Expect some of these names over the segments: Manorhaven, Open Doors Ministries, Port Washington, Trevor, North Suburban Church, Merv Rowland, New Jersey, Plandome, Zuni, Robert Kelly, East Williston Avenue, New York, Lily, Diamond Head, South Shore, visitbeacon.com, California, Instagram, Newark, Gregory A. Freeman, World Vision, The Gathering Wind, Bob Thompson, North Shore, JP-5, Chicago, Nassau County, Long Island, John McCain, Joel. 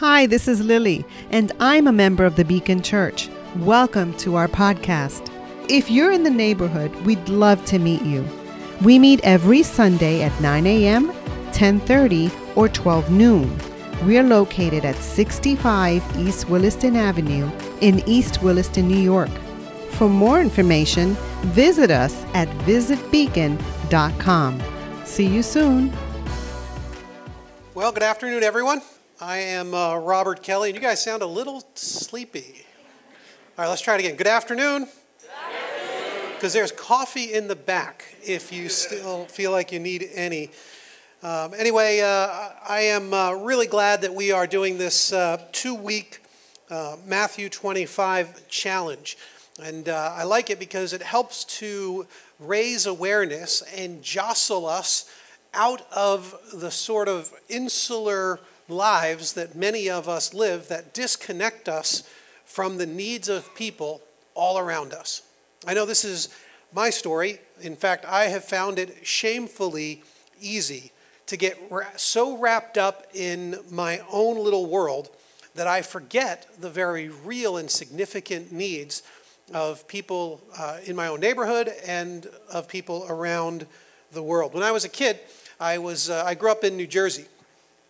Hi, this is Lily, and I'm a member of the Beacon Church. Welcome to our podcast. If you're in the neighborhood, we'd love to meet you. We meet every Sunday at 9 a.m., 10:30, or 12 noon. We're located at 65 East Williston Avenue in East Williston, New York. For more information, visit us at visitbeacon.com. See you soon. Well, good afternoon, everyone. I am Robert Kelly, and you guys sound a little sleepy. All right, let's try it again. Good afternoon. Because there's coffee in the back if you still feel like you need any. I am really glad that we are doing this two-week Matthew 25 challenge. And I like it because it helps to raise awareness and jostle us out of the sort of insular lives that many of us live that disconnect us from the needs of people all around us. I know this is my story. In fact, I have found it shamefully easy to get so wrapped up in my own little world that I forget the very real and significant needs of people in my own neighborhood and of people around the world. When I was a kid, I grew up in New Jersey,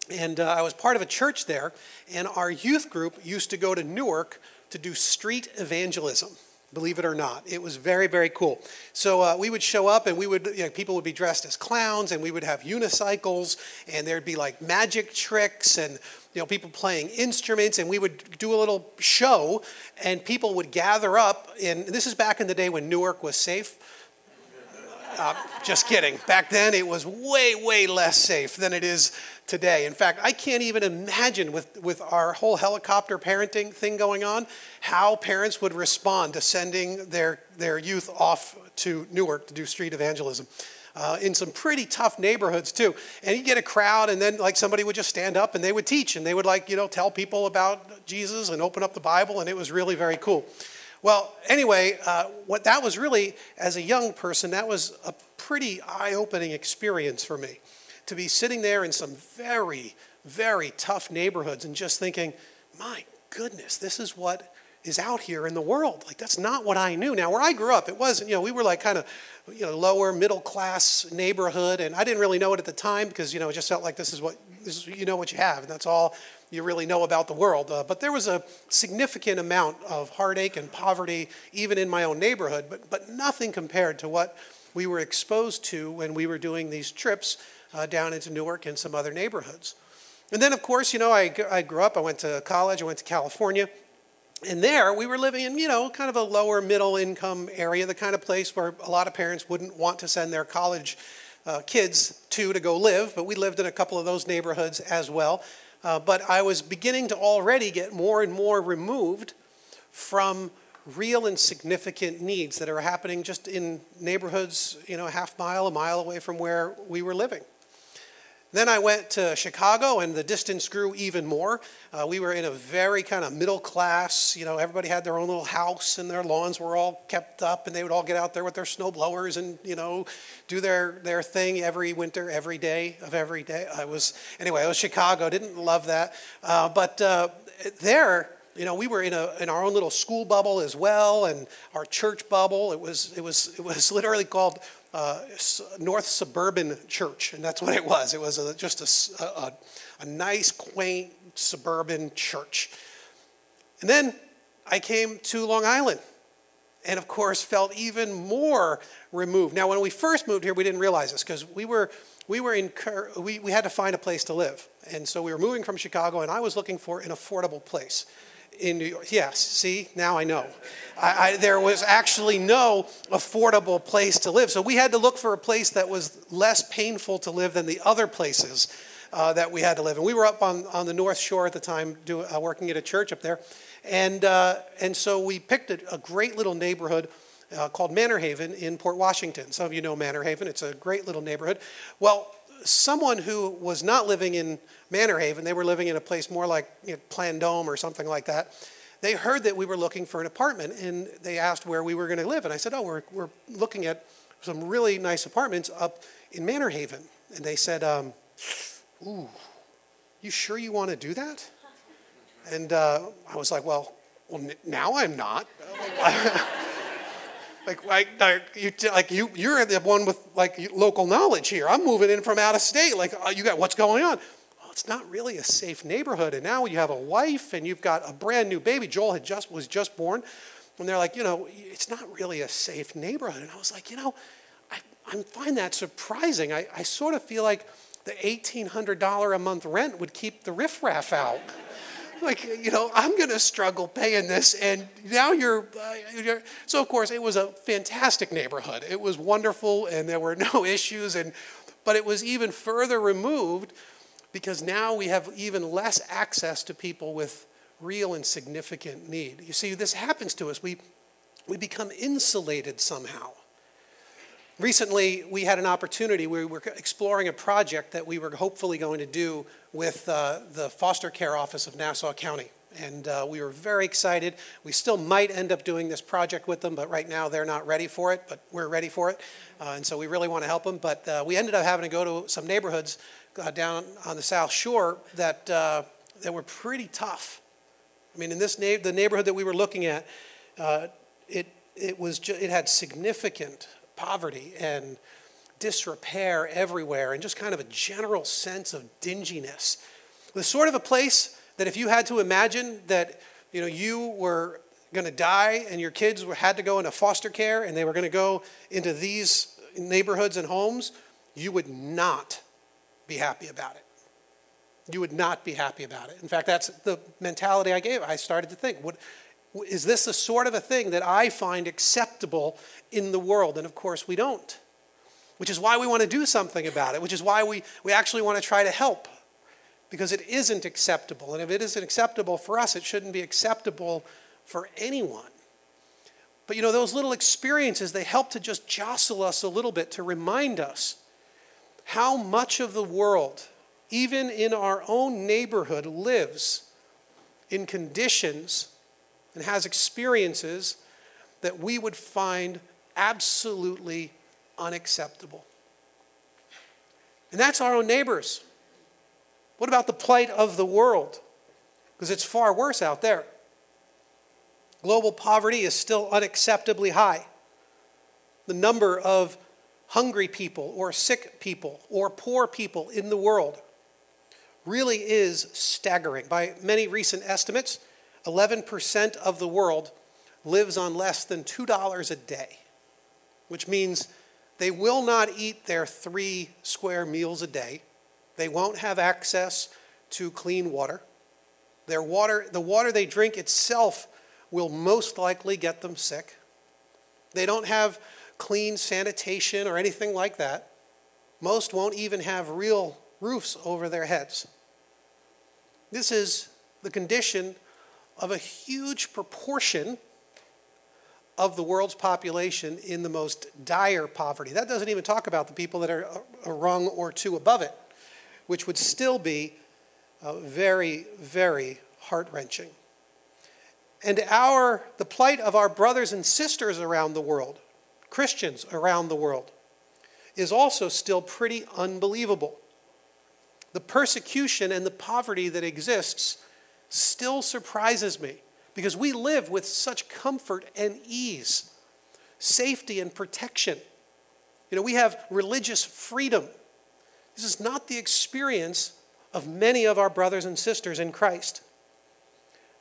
and I was part of a church there, and our youth group used to go to Newark to do street evangelism. Believe it or not, it was very, very cool. So we would show up, and people would be dressed as clowns, and we would have unicycles, and there'd be like magic tricks, and people playing instruments, and we would do a little show, and people would gather up. And this is back in the day when Newark was safe. Just kidding. Back then, it was way, way less safe than it is today. In fact, I can't even imagine with our whole helicopter parenting thing going on, how parents would respond to sending their youth off to Newark to do street evangelism. In some pretty tough neighborhoods, too. And you get a crowd, and then somebody would just stand up, and they would teach, and they would tell people about Jesus and open up the Bible, and it was really very cool. Well, anyway, what that was really, as a young person, that was a pretty eye-opening experience for me, to be sitting there in some very, very tough neighborhoods and just thinking, my goodness, this is what is out here in the world. That's not what I knew. Now, where I grew up, it wasn't, we were lower middle-class neighborhood, and I didn't really know it at the time because, it just felt like this is what you have, and that's all you really know about the world. But there was a significant amount of heartache and poverty, even in my own neighborhood, but nothing compared to what we were exposed to when we were doing these trips down into Newark and some other neighborhoods. And then, of course, I grew up, I went to college, I went to California, and there we were living in, kind of a lower middle income area, the kind of place where a lot of parents wouldn't want to send their college kids to go live, but we lived in a couple of those neighborhoods as well. But I was beginning to already get more and more removed from real and significant needs that are happening just in neighborhoods, a mile away from where we were living. Then I went to Chicago, and the distance grew even more. We were in a very kind of middle class, everybody had their own little house, and their lawns were all kept up, and they would all get out there with their snow blowers and, do their thing every winter, every day of every day. It was Chicago. Didn't love that. There, we were in our own little school bubble as well, and our church bubble. It was literally called North Suburban Church, and that's what it was. It was just a nice, quaint suburban church. And then I came to Long Island, and of course felt even more removed. Now, when we first moved here, we didn't realize this because we had to find a place to live, and so we were moving from Chicago, and I was looking for an affordable place in New York. Yes, see, now I know. There was actually no affordable place to live. So we had to look for a place that was less painful to live than the other places that we had to live. And we were up on the North Shore at the time working at a church up there. And so we picked a great little neighborhood called Manorhaven in Port Washington. Some of you know Manorhaven. It's a great little neighborhood. Well, someone who was not living in Manorhaven, they were living in a place more like Plandome or something like that, they heard that we were looking for an apartment, and they asked where we were going to live. And I said, we're looking at some really nice apartments up in Manorhaven. And they said, ooh, you sure you want to do that? And I was like, well, now I'm not. You're the one with local knowledge here. I'm moving in from out of state. You got what's going on? Well, it's not really a safe neighborhood. And now you have a wife and you've got a brand new baby. Joel was just born. And they're like, it's not really a safe neighborhood. And I was like, I find that surprising. I sort of feel like the $1,800 a month rent would keep the riffraff out. I'm going to struggle paying this. And now you're. So, of course, it was a fantastic neighborhood. It was wonderful, and there were no issues. But it was even further removed because now we have even less access to people with real and significant need. You see, this happens to us. We become insulated somehow. Recently, we had an opportunity. We were exploring a project that we were hopefully going to do with the foster care office of Nassau County. And we were very excited. We still might end up doing this project with them, but right now they're not ready for it, but we're ready for it. And so we really want to help them. But we ended up having to go to some neighborhoods down on the South Shore that were pretty tough. I mean, in this the neighborhood that we were looking at, it had significant poverty and disrepair everywhere and just kind of a general sense of dinginess. The sort of a place that if you had to imagine that, you were going to die and your kids had to go into foster care and they were going to go into these neighborhoods and homes, you would not be happy about it. You would not be happy about it. In fact, that's the mentality I gave. I started to think, is this the sort of a thing that I find acceptable in the world? And of course we don't, which is why we want to do something about it, which is why we actually want to try to help, because it isn't acceptable. And if it isn't acceptable for us, it shouldn't be acceptable for anyone. But those little experiences, they help to just jostle us a little bit, to remind us how much of the world, even in our own neighborhood, lives in conditions and has experiences that we would find absolutely unacceptable. And that's our own neighbors. What about the plight of the world? Because it's far worse out there. Global poverty is still unacceptably high. The number of hungry people or sick people or poor people in the world really is staggering. By many recent estimates, 11% of the world lives on less than $2 a day, which means they will not eat their 3 square meals a day. They won't have access to clean water. The water they drink itself will most likely get them sick. They don't have clean sanitation or anything like that. Most won't even have real roofs over their heads. This is the condition of a huge proportion of the world's population in the most dire poverty. That doesn't even talk about the people that are a rung or two above it, which would still be very, very heart-wrenching. And the plight of our brothers and sisters around the world, Christians around the world, is also still pretty unbelievable. The persecution and the poverty that exists still surprises me, because we live with such comfort and ease, safety and protection. We have religious freedom. This is not the experience of many of our brothers and sisters in Christ.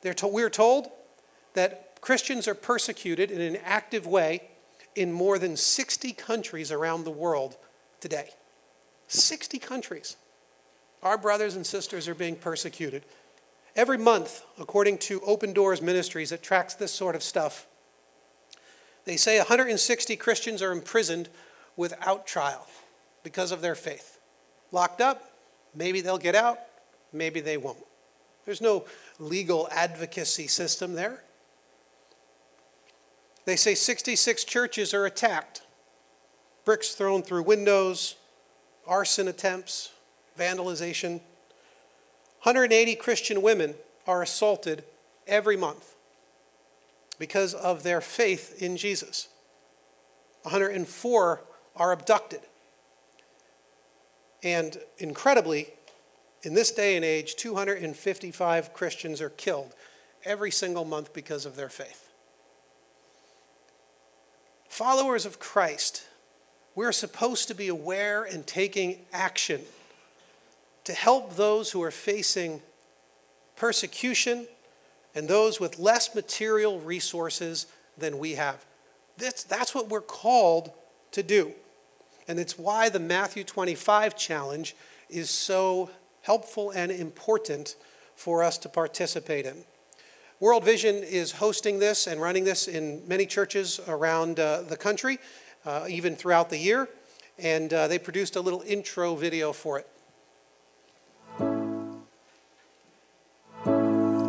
We're told that Christians are persecuted in an active way in more than 60 countries around the world today. 60 countries. Our brothers and sisters are being persecuted. Every month, according to Open Doors Ministries that tracks this sort of stuff, they say 160 Christians are imprisoned without trial because of their faith. Locked up, maybe they'll get out, maybe they won't. There's no legal advocacy system there. They say 66 churches are attacked. Bricks thrown through windows, arson attempts, vandalization. 180 Christian women are assaulted every month because of their faith in Jesus. 104 are abducted. And incredibly, In this day and age, 255 Christians are killed every single month because of their faith. Followers of Christ, we're supposed to be aware and taking action to help those who are facing persecution and those with less material resources than we have. That's what we're called to do. And it's why the Matthew 25 challenge is so helpful and important for us to participate in. World Vision is hosting this and running this in many churches around the country, even throughout the year. And they produced a little intro video for it.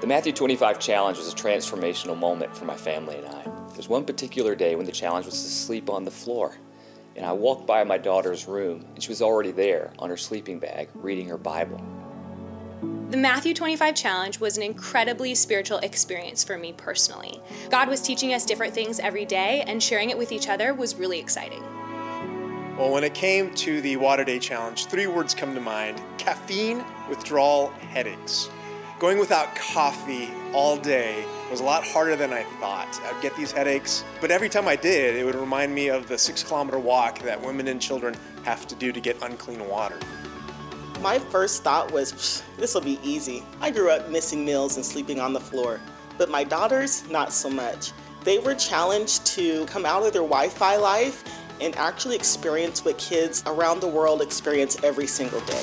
The Matthew 25 challenge was a transformational moment for my family and I. There's one particular day when the challenge was to sleep on the floor, and I walked by my daughter's room, and she was already there on her sleeping bag reading her Bible. The Matthew 25 challenge was an incredibly spiritual experience for me personally. God was teaching us different things every day, and sharing it with each other was really exciting. Well, when it came to the Water Day challenge, three words come to mind: caffeine, withdrawal, headaches. Going without coffee all day was a lot harder than I thought. I'd get these headaches, but every time I did, it would remind me of the 6-kilometer walk that women and children have to do to get unclean water. My first thought was, this will be easy. I grew up missing meals and sleeping on the floor, but my daughters, not so much. They were challenged to come out of their Wi-Fi life and actually experience what kids around the world experience every single day.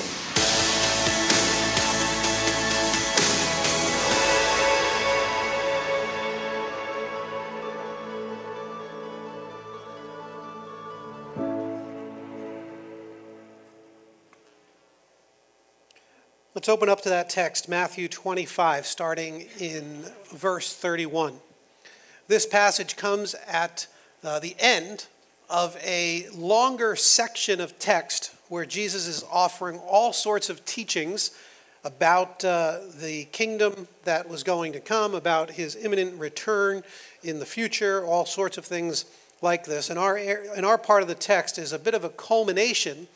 Let's open up to that text, Matthew 25, starting in verse 31. This passage comes at the end of a longer section of text where Jesus is offering all sorts of teachings about the kingdom that was going to come, about his imminent return in the future, all sorts of things like this. And our part of the text is a bit of a culmination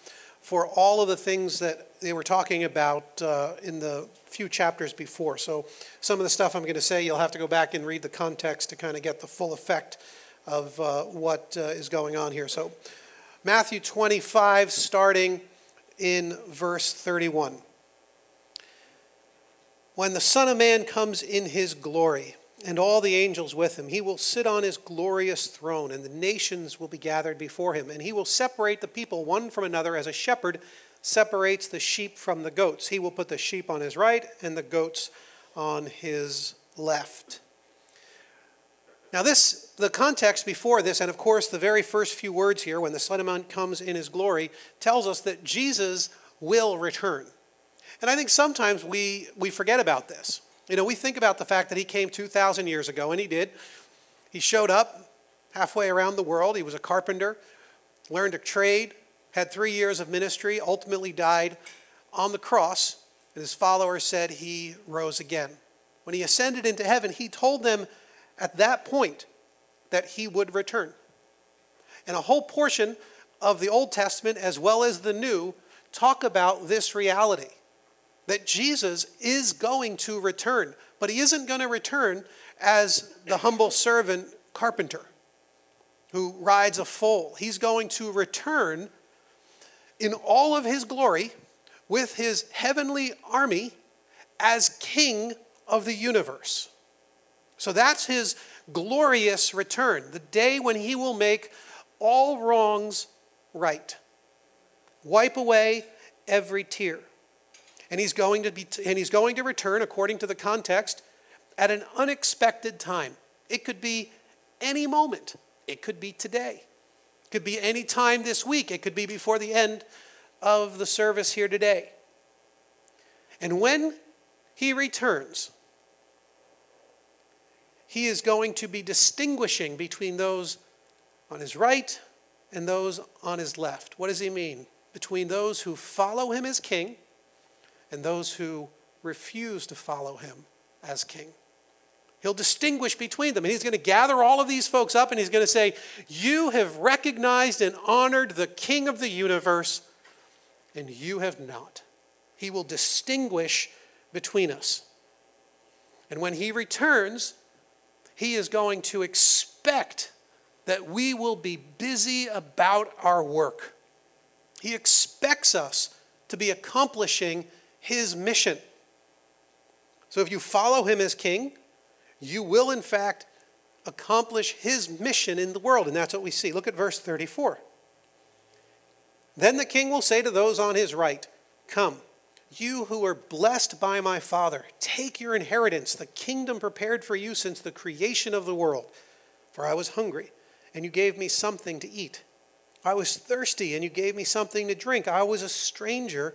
for all of the things that they were talking about in the few chapters before. So some of the stuff I'm going to say, you'll have to go back and read the context to kind of get the full effect of what is going on here. So Matthew 25, starting in verse 31. "When the Son of Man comes in his glory, and all the angels with him, he will sit on his glorious throne, and the nations will be gathered before him. And he will separate the people one from another as a shepherd separates the sheep from the goats. He will put the sheep on his right and the goats on his left." Now this, the context before this, and of course the very first few words here, "when the Son of Man comes in his glory," tells us that Jesus will return. And I think sometimes we forget about this. You know, we think about the fact that he came 2,000 years ago, and he did. He showed up halfway around the world. He was a carpenter, learned a trade, had 3 years of ministry, ultimately died on the cross, and his followers said he rose again. When he ascended into heaven, he told them at that point that he would return. And a whole portion of the Old Testament, as well as the New, talk about this reality, that Jesus is going to return, but he isn't going to return as the humble servant carpenter who rides a foal. He's going to return in all of his glory with his heavenly army as king of the universe. So that's his glorious return, the day when he will make all wrongs right, wipe away every tear. And he's going to return, according to the context, at an unexpected time. It could be any moment. It could be today. It could be any time this week. It could be before the end of the service here today. And when he returns, he is going to be distinguishing between those on his right and those on his left. What does he mean? Between those who follow him as king and those who refuse to follow him as king. He'll distinguish between them. And he's going to gather all of these folks up and he's going to say, you have recognized and honored the King of the universe and you have not. He will distinguish between us. And when he returns, he is going to expect that we will be busy about our work. He expects us to be accomplishing his mission. So if you follow him as king, you will, in fact, accomplish his mission in the world. And that's what we see. Look at verse 34. Then the king will say to those on his right, come, you who are blessed by my Father, take your inheritance, the kingdom prepared for you since the creation of the world. For I was hungry, and you gave me something to eat. I was thirsty, and you gave me something to drink. I was a stranger,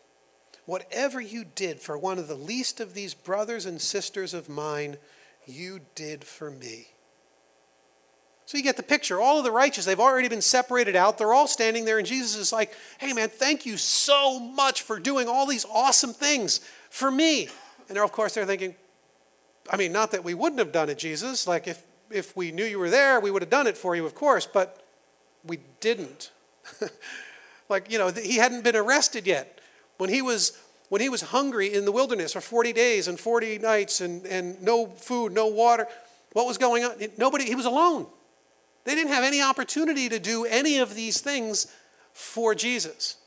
whatever you did for one of the least of these brothers and sisters of mine, you did for me. So you get the picture. All of the righteous, they've already been separated out. They're all standing there, and Jesus is like, hey, man, thank you so much for doing all these awesome things for me. And of course, they're thinking, I mean, not that we wouldn't have done it, Jesus. Like, if we knew you were there, we would have done it for you, of course, but we didn't. Like, he hadn't been arrested yet. When he was hungry in the wilderness for 40 days and 40 nights and no food, no water, what was going on? He was alone. They didn't have any opportunity to do any of these things for Jesus.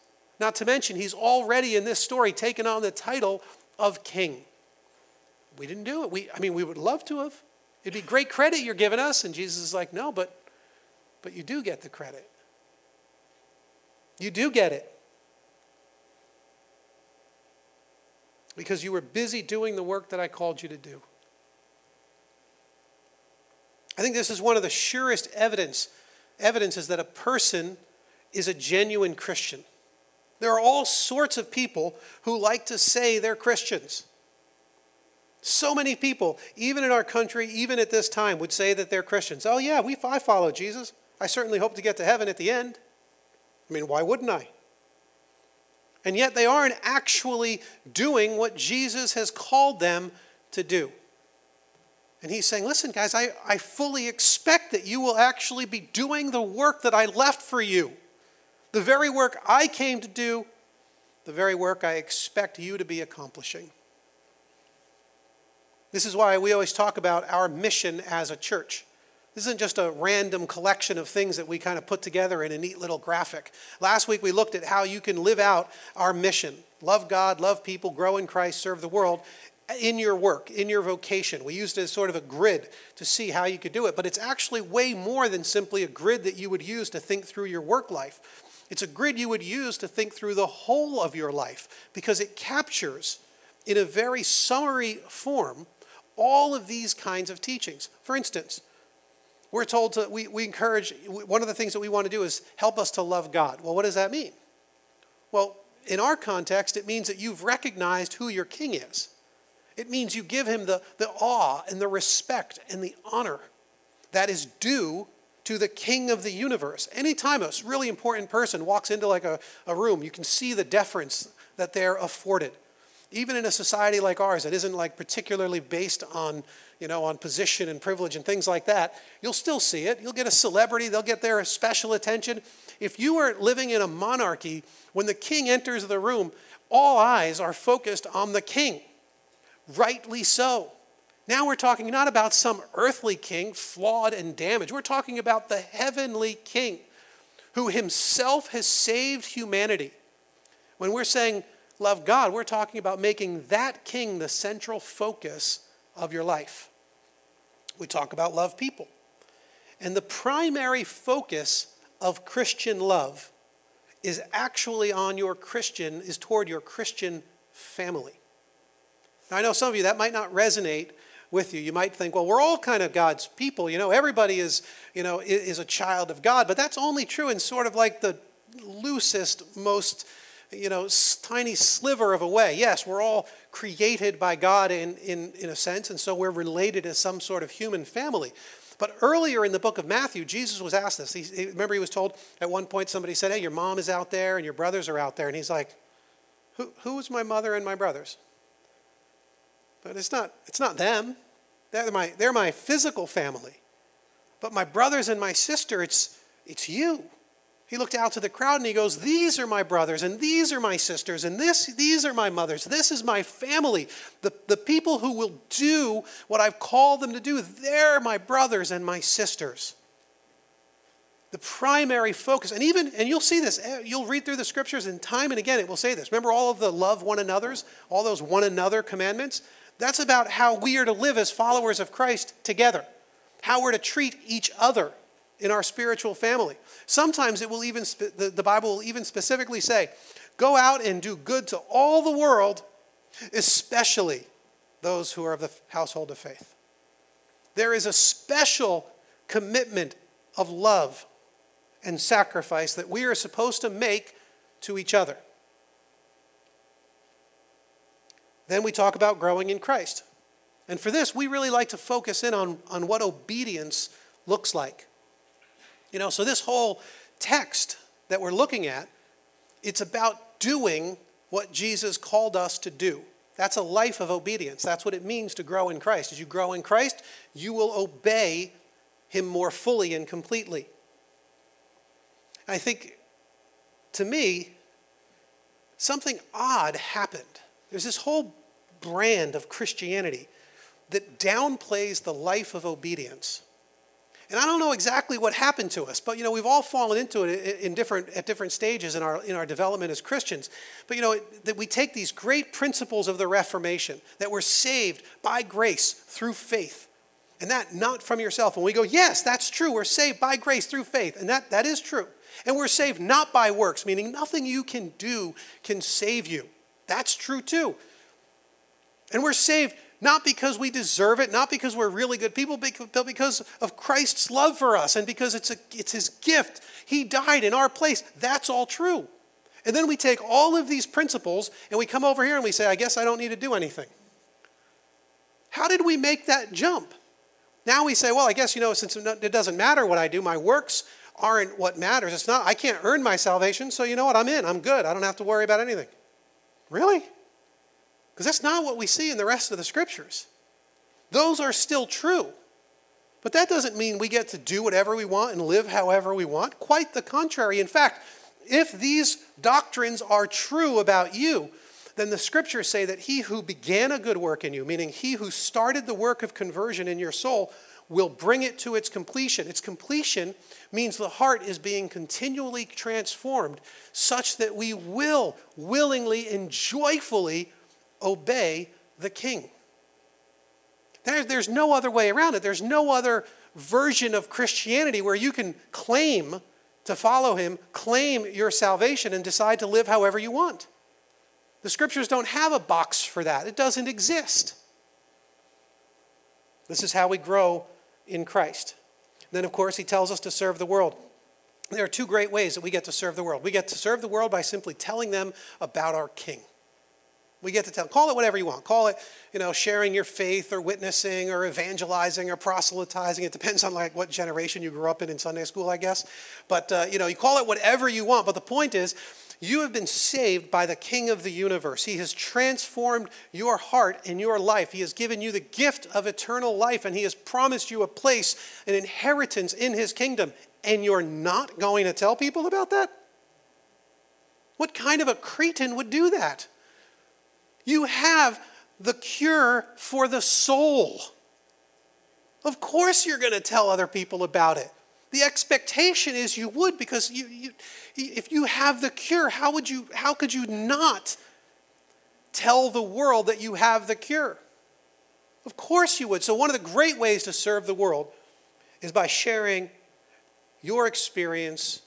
Not to mention, he's already in this story taken on the title of king. We didn't do it. We would love to have. It'd be great credit you're giving us. And Jesus is like, no, but you do get the credit. You do get it. Because you were busy doing the work that I called you to do. I think this is one of the surest evidences that a person is a genuine Christian. There are all sorts of people who like to say they're Christians. So many people, even in our country, even at this time, would say that they're Christians. Oh yeah, I follow Jesus. I certainly hope to get to heaven at the end. I mean, why wouldn't I? And yet they aren't actually doing what Jesus has called them to do. And he's saying, listen, guys, I fully expect that you will actually be doing the work that I left for you. The very work I came to do, the very work I expect you to be accomplishing. This is why we always talk about our mission as a church. This isn't just a random collection of things that we kind of put together in a neat little graphic. Last week we looked at how you can live out our mission. Love God, love people, grow in Christ, serve the world in your work, in your vocation. We used it as sort of a grid to see how you could do it. But it's actually way more than simply a grid that you would use to think through your work life. It's a grid you would use to think through the whole of your life because it captures in a very summary form all of these kinds of teachings. For instance, we're told to, one of the things that we want to do is help us to love God. Well, what does that mean? Well, in our context, it means that you've recognized who your king is. It means you give him the awe and the respect and the honor that is due to the King of the universe. Anytime a really important person walks into like a room, you can see the deference that they're afforded. Even in a society like ours that isn't like particularly based on, you know, on position and privilege and things like that, you'll still see it. You'll get a celebrity. They'll get their special attention. If you are living in a monarchy, when the king enters the room, all eyes are focused on the king. Rightly so. Now we're talking not about some earthly king, flawed and damaged. We're talking about the heavenly king who himself has saved humanity. When we're saying, love God, we're talking about making that king the central focus of your life. We talk about love people. And the primary focus of Christian love is actually on your Christian, is toward your Christian family. Now I know some of you, that might not resonate with you. You might think, well, we're all kind of God's people. You know, everybody is, you know, is a child of God. But that's only true in sort of like the loosest, most, you know, tiny sliver of a way. Yes, we're all created by God in a sense, and so we're related as some sort of human family. But earlier in the book of Matthew, Jesus was asked this. Remember, he was told at one point, somebody said, hey, your mom is out there and your brothers are out there. And he's like, who is my mother and my brothers? But it's not them. They're my physical family. But my brothers and my sister, it's you. He looked out to the crowd and he goes, these are my brothers and these are my sisters and these are my mothers. This is my family. The people who will do what I've called them to do, they're my brothers and my sisters. The primary focus, and you'll see this, you'll read through the scriptures and time and again it will say this. Remember all of the love one another's, all those one another commandments? That's about how we are to live as followers of Christ together. How we're to treat each other in our spiritual family. Sometimes it will even, the Bible will even specifically say, go out and do good to all the world, especially those who are of the household of faith. There is a special commitment of love and sacrifice that we are supposed to make to each other. Then we talk about growing in Christ. And for this, we really like to focus in on what obedience looks like. You know, so this whole text that we're looking at, it's about doing what Jesus called us to do. That's a life of obedience. That's what it means to grow in Christ. As you grow in Christ, you will obey him more fully and completely. I think, to me, something odd happened. There's this whole brand of Christianity that downplays the life of obedience. And I don't know exactly what happened to us, but, you know, we've all fallen into it at different stages in our development as Christians. But, you know, that we take these great principles of the Reformation, that we're saved by grace through faith, and that not from yourself. And we go, yes, that's true. We're saved by grace through faith, and that is true. And we're saved not by works, meaning nothing you can do can save you. That's true, too. And we're saved not because we deserve it, not because we're really good people, but because of Christ's love for us and because it's his gift. He died in our place. That's all true. And then we take all of these principles and we come over here and we say, I guess I don't need to do anything. How did we make that jump? Now we say, well, I guess, you know, since it doesn't matter what I do, my works aren't what matters. It's not, I can't earn my salvation, so you know what, I'm in, I'm good. I don't have to worry about anything. Really? Because that's not what we see in the rest of the scriptures. Those are still true. But that doesn't mean we get to do whatever we want and live however we want. Quite the contrary. In fact, if these doctrines are true about you, then the scriptures say that he who began a good work in you, meaning he who started the work of conversion in your soul, will bring it to its completion. Its completion means the heart is being continually transformed such that we will willingly and joyfully obey the king. There's no other way around it. There's no other version of Christianity where you can claim to follow him, claim your salvation, and decide to live however you want. The scriptures don't have a box for that. It doesn't exist. This is how we grow in Christ. And then, of course, he tells us to serve the world. There are two great ways that we get to serve the world. We get to serve the world by simply telling them about our king. We get to call it whatever you want. Call it, you know, sharing your faith or witnessing or evangelizing or proselytizing. It depends on like what generation you grew up in Sunday school, I guess. But, you know, you call it whatever you want. But the point is, You have been saved by the King of the universe. He has transformed your heart and your life. He has given you the gift of eternal life, and he has promised you a place, an inheritance in his kingdom. And you're not going to tell people about that? What kind of a cretin would do that? You have the cure for the soul. Of course you're going to tell other people about it. The expectation is you would, because if you have the cure, how could you not tell the world that you have the cure? Of course you would. So one of the great ways to serve the world is by sharing your experience,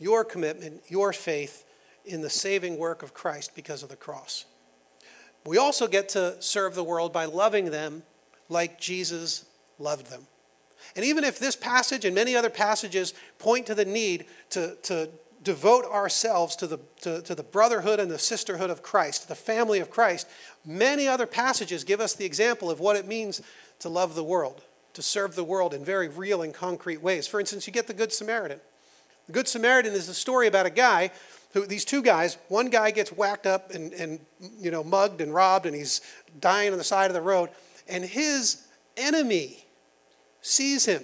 your commitment, your faith in the saving work of Christ because of the cross. We also get to serve the world by loving them like Jesus loved them. And even if this passage and many other passages point to the need to devote ourselves to the brotherhood and the sisterhood of Christ, the family of Christ, many other passages give us the example of what it means to love the world, to serve the world in very real and concrete ways. For instance, you get the Good Samaritan. The Good Samaritan is a story about a guy who, these two guys, one guy gets whacked up and mugged and robbed, and he's dying on the side of the road, and his enemy sees him.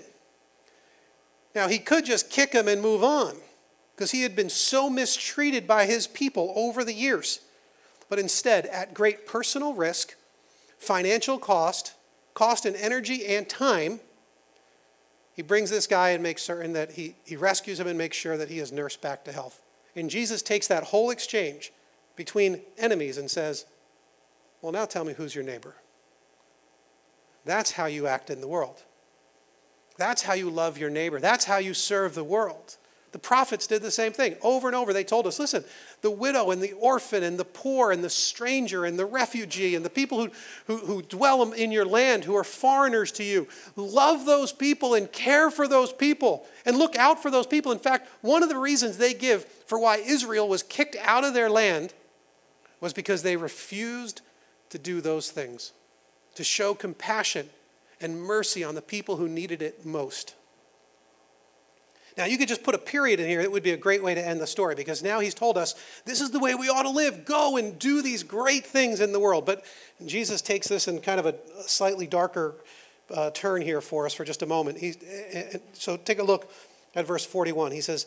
Now, he could just kick him and move on because he had been so mistreated by his people over the years. But instead, at great personal risk, financial cost in energy and time, he brings this guy and makes certain that he rescues him and makes sure that he is nursed back to health. And Jesus takes that whole exchange between enemies and says, well, now tell me who's your neighbor. That's how you act in the world. That's how you love your neighbor. That's how you serve the world. The prophets did the same thing. Over and over they told us, listen, the widow and the orphan and the poor and the stranger and the refugee and the people who dwell in your land, who are foreigners to you, love those people and care for those people and look out for those people. In fact, one of the reasons they give for why Israel was kicked out of their land was because they refused to do those things, to show compassion and mercy on the people who needed it most. Now, you could just put a period in here. It would be a great way to end the story, because now he's told us this is the way we ought to live. Go and do these great things in the world. But Jesus takes this in kind of a slightly darker turn here for us for just a moment. So take a look at verse 41. He says,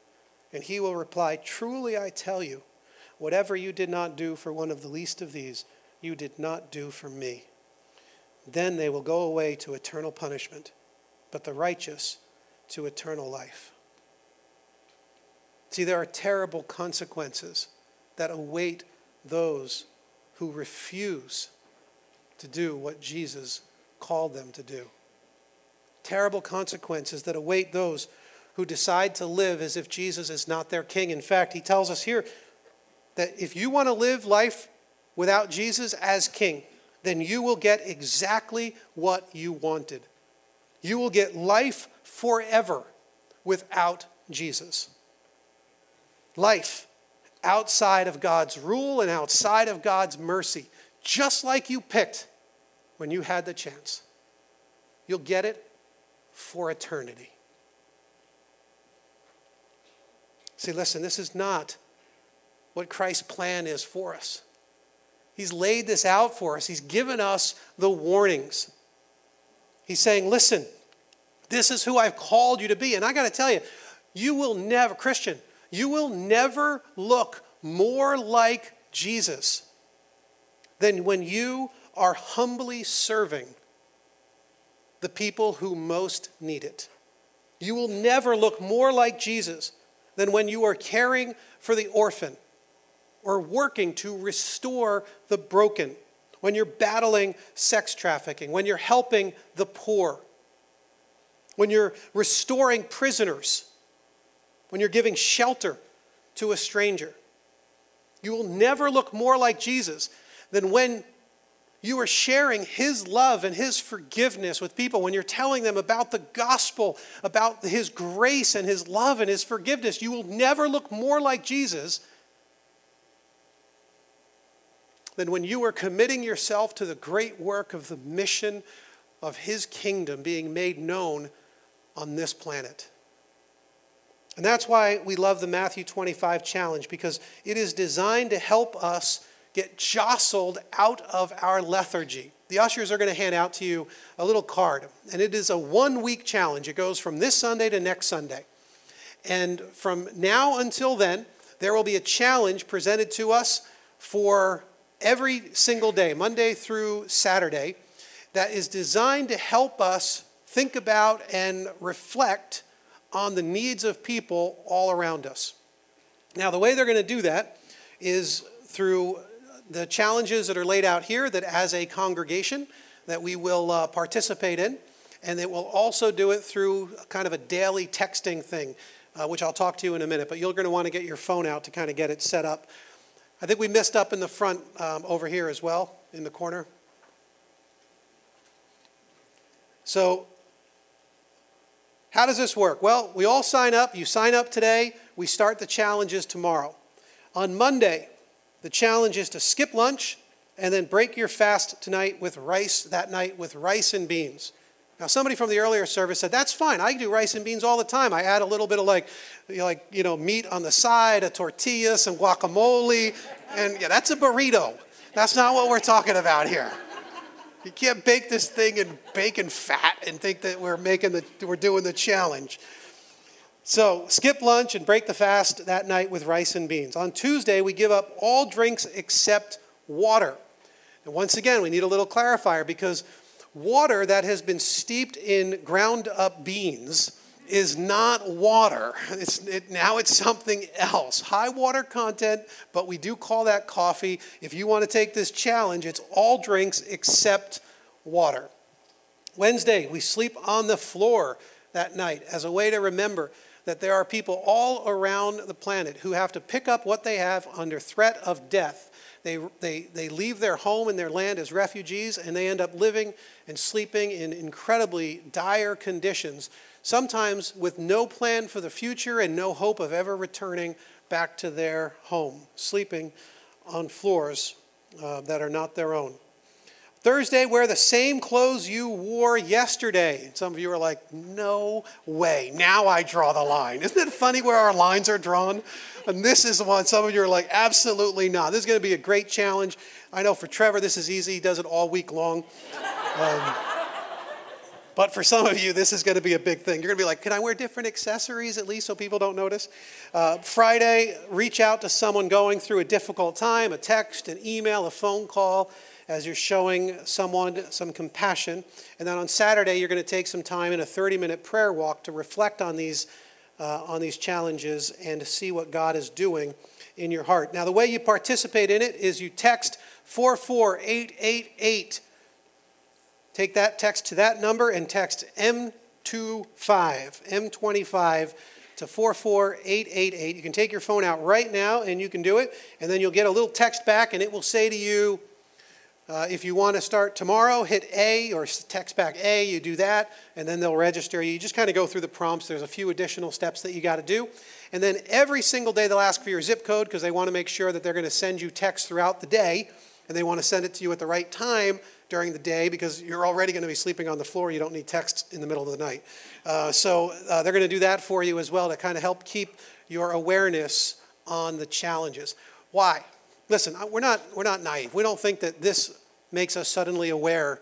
And he will reply, 'Truly I tell you, whatever you did not do for one of the least of these, you did not do for me.' Then they will go away to eternal punishment, but the righteous to eternal life." See, there are terrible consequences that await those who refuse to do what Jesus called them to do. Terrible consequences that await those who decide to live as if Jesus is not their king. In fact, he tells us here that if you want to live life without Jesus as king, then you will get exactly what you wanted. You will get life forever without Jesus. Life outside of God's rule and outside of God's mercy, just like you picked when you had the chance. You'll get it for eternity. See, listen, this is not what Christ's plan is for us. He's laid this out for us. He's given us the warnings. He's saying, listen, this is who I've called you to be. And I got to tell you, you will never look more like Jesus than when you are humbly serving the people who most need it. You will never look more like Jesus than when you are caring for the orphan, or working to restore the broken, when you're battling sex trafficking, when you're helping the poor, when you're restoring prisoners, when you're giving shelter to a stranger. You will never look more like Jesus than when you are sharing his love and his forgiveness with people, when you're telling them about the gospel, about his grace and his love and his forgiveness. You will never look more like Jesus than when you are committing yourself to the great work of the mission of his kingdom being made known on this planet. And that's why we love the Matthew 25 challenge, because it is designed to help us get jostled out of our lethargy. The ushers are going to hand out to you a little card, and it is a one-week challenge. It goes from this Sunday to next Sunday. And from now until then, there will be a challenge presented to us for every single day, Monday through Saturday, that is designed to help us think about and reflect on the needs of people all around us. Now, the way they're going to do that is through the challenges that are laid out here that as a congregation that we will participate in, and they will also do it through kind of a daily texting thing, which I'll talk to you in a minute, but you're going to want to get your phone out to kind of get it set up. I think we missed up in the front over here as well, in the corner. So how does this work? Well, we all sign up. You sign up today. We start the challenges tomorrow. On Monday, the challenge is to skip lunch and then break your fast tonight with rice, that night with rice and beans. Now, somebody from the earlier service said, that's fine. I do rice and beans all the time. I add a little bit of like meat on the side, a tortilla, some guacamole. And yeah, that's a burrito. That's not what we're talking about here. You can't bake this thing in bacon fat and think that we're doing the challenge. So skip lunch and break the fast that night with rice and beans. On Tuesday, we give up all drinks except water. And once again, we need a little clarifier, because water that has been steeped in ground up beans is not water. Now it's something else. High water content, but we do call that coffee. If you want to take this challenge, it's all drinks except water. Wednesday, we sleep on the floor that night as a way to remember that there are people all around the planet who have to pick up what they have under threat of death. They leave their home and their land as refugees, and they end up living and sleeping in incredibly dire conditions, sometimes with no plan for the future and no hope of ever returning back to their home, sleeping on floors that are not their own. Thursday, wear the same clothes you wore yesterday. Some of you are like, no way. Now I draw the line. Isn't it funny where our lines are drawn? And this is one some of you are like, absolutely not. This is going to be a great challenge. I know for Trevor, this is easy. He does it all week long. But for some of you, this is going to be a big thing. You're going to be like, can I wear different accessories at least so people don't notice? Friday, reach out to someone going through a difficult time, a text, an email, a phone call, as you're showing someone some compassion. And then on Saturday, you're going to take some time in a 30-minute prayer walk to reflect on these challenges and to see what God is doing in your heart. Now, the way you participate in it is you text 44888. Take that text to that number and text M25 to 44888. You can take your phone out right now and you can do it. And then you'll get a little text back, and it will say to you, if you want to start tomorrow, hit A, or text back A, you do that, and then they'll register you. You just kind of go through the prompts. There's a few additional steps that you got to do. And then every single day they'll ask for your zip code, because they want to make sure that they're going to send you texts throughout the day, and they want to send it to you at the right time during the day, because you're already going to be sleeping on the floor. You don't need texts in the middle of the night. So they're going to do that for you as well to kind of help keep your awareness on the challenges. Why? Listen, we're not naive. We don't think that this makes us suddenly aware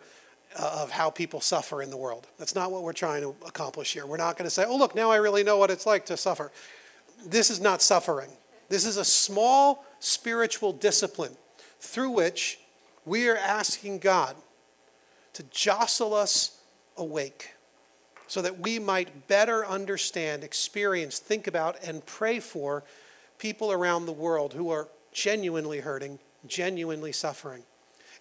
of how people suffer in the world. That's not what we're trying to accomplish here. We're not going to say, oh, look, now I really know what it's like to suffer. This is not suffering. This is a small spiritual discipline through which we are asking God to jostle us awake so that we might better understand, experience, think about, and pray for people around the world who are genuinely hurting, genuinely suffering.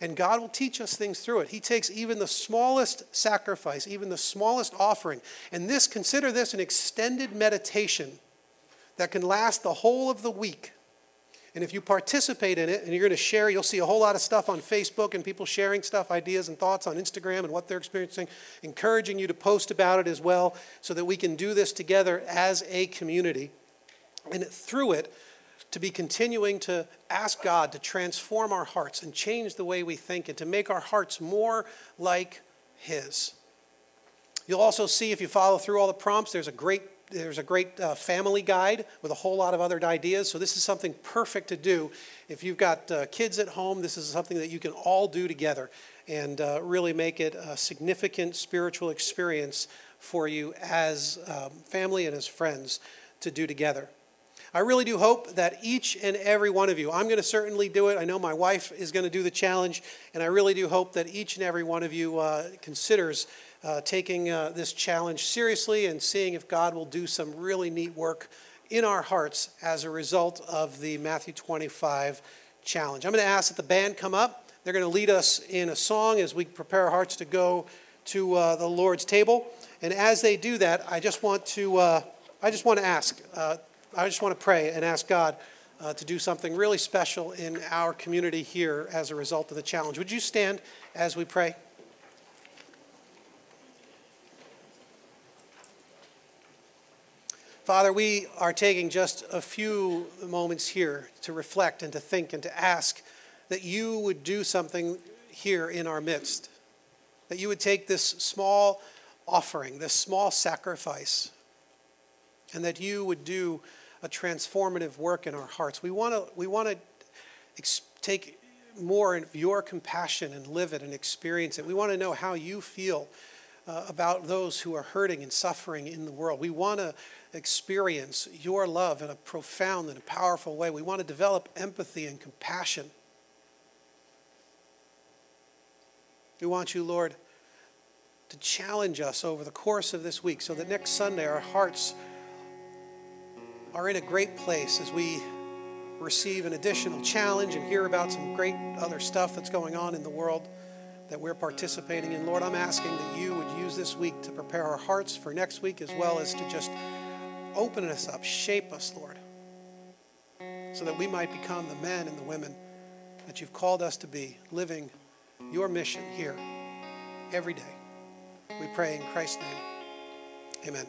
And God will teach us things through it. He takes even the smallest sacrifice, even the smallest offering. And consider this an extended meditation that can last the whole of the week. And if you participate in it and you're going to share, you'll see a whole lot of stuff on Facebook and people sharing stuff, ideas and thoughts on Instagram and what they're experiencing, encouraging you to post about it as well so that we can do this together as a community. And through it, to be continuing to ask God to transform our hearts and change the way we think and to make our hearts more like His. You'll also see, if you follow through all the prompts, there's a great family guide with a whole lot of other ideas. So this is something perfect to do. If you've got kids at home, this is something that you can all do together and really make it a significant spiritual experience for you as family and as friends to do together. I really do hope that each and every one of you, I'm going to certainly do it. I know my wife is going to do the challenge, and I really do hope that each and every one of you considers taking this challenge seriously and seeing if God will do some really neat work in our hearts as a result of the Matthew 25 challenge. I'm going to ask that the band come up. They're going to lead us in a song as we prepare our hearts to go to the Lord's table. And as they do that, I just want to pray and ask God to do something really special in our community here as a result of the challenge. Would you stand as we pray? Father, we are taking just a few moments here to reflect and to think and to ask that you would do something here in our midst, that you would take this small offering, this small sacrifice, and that you would do a transformative work in our hearts. We want to take more of your compassion and live it and experience it. We want to know how you feel about those who are hurting and suffering in the world. We want to experience your love in a profound and a powerful way. We want to develop empathy and compassion. We want you, Lord, to challenge us over the course of this week so that next Sunday our hearts are in a great place as we receive an additional challenge and hear about some great other stuff that's going on in the world that we're participating in. Lord, I'm asking that you would use this week to prepare our hearts for next week, as well as to just open us up, shape us, Lord, so that we might become the men and the women that you've called us to be, living your mission here every day. We pray in Christ's name. Amen.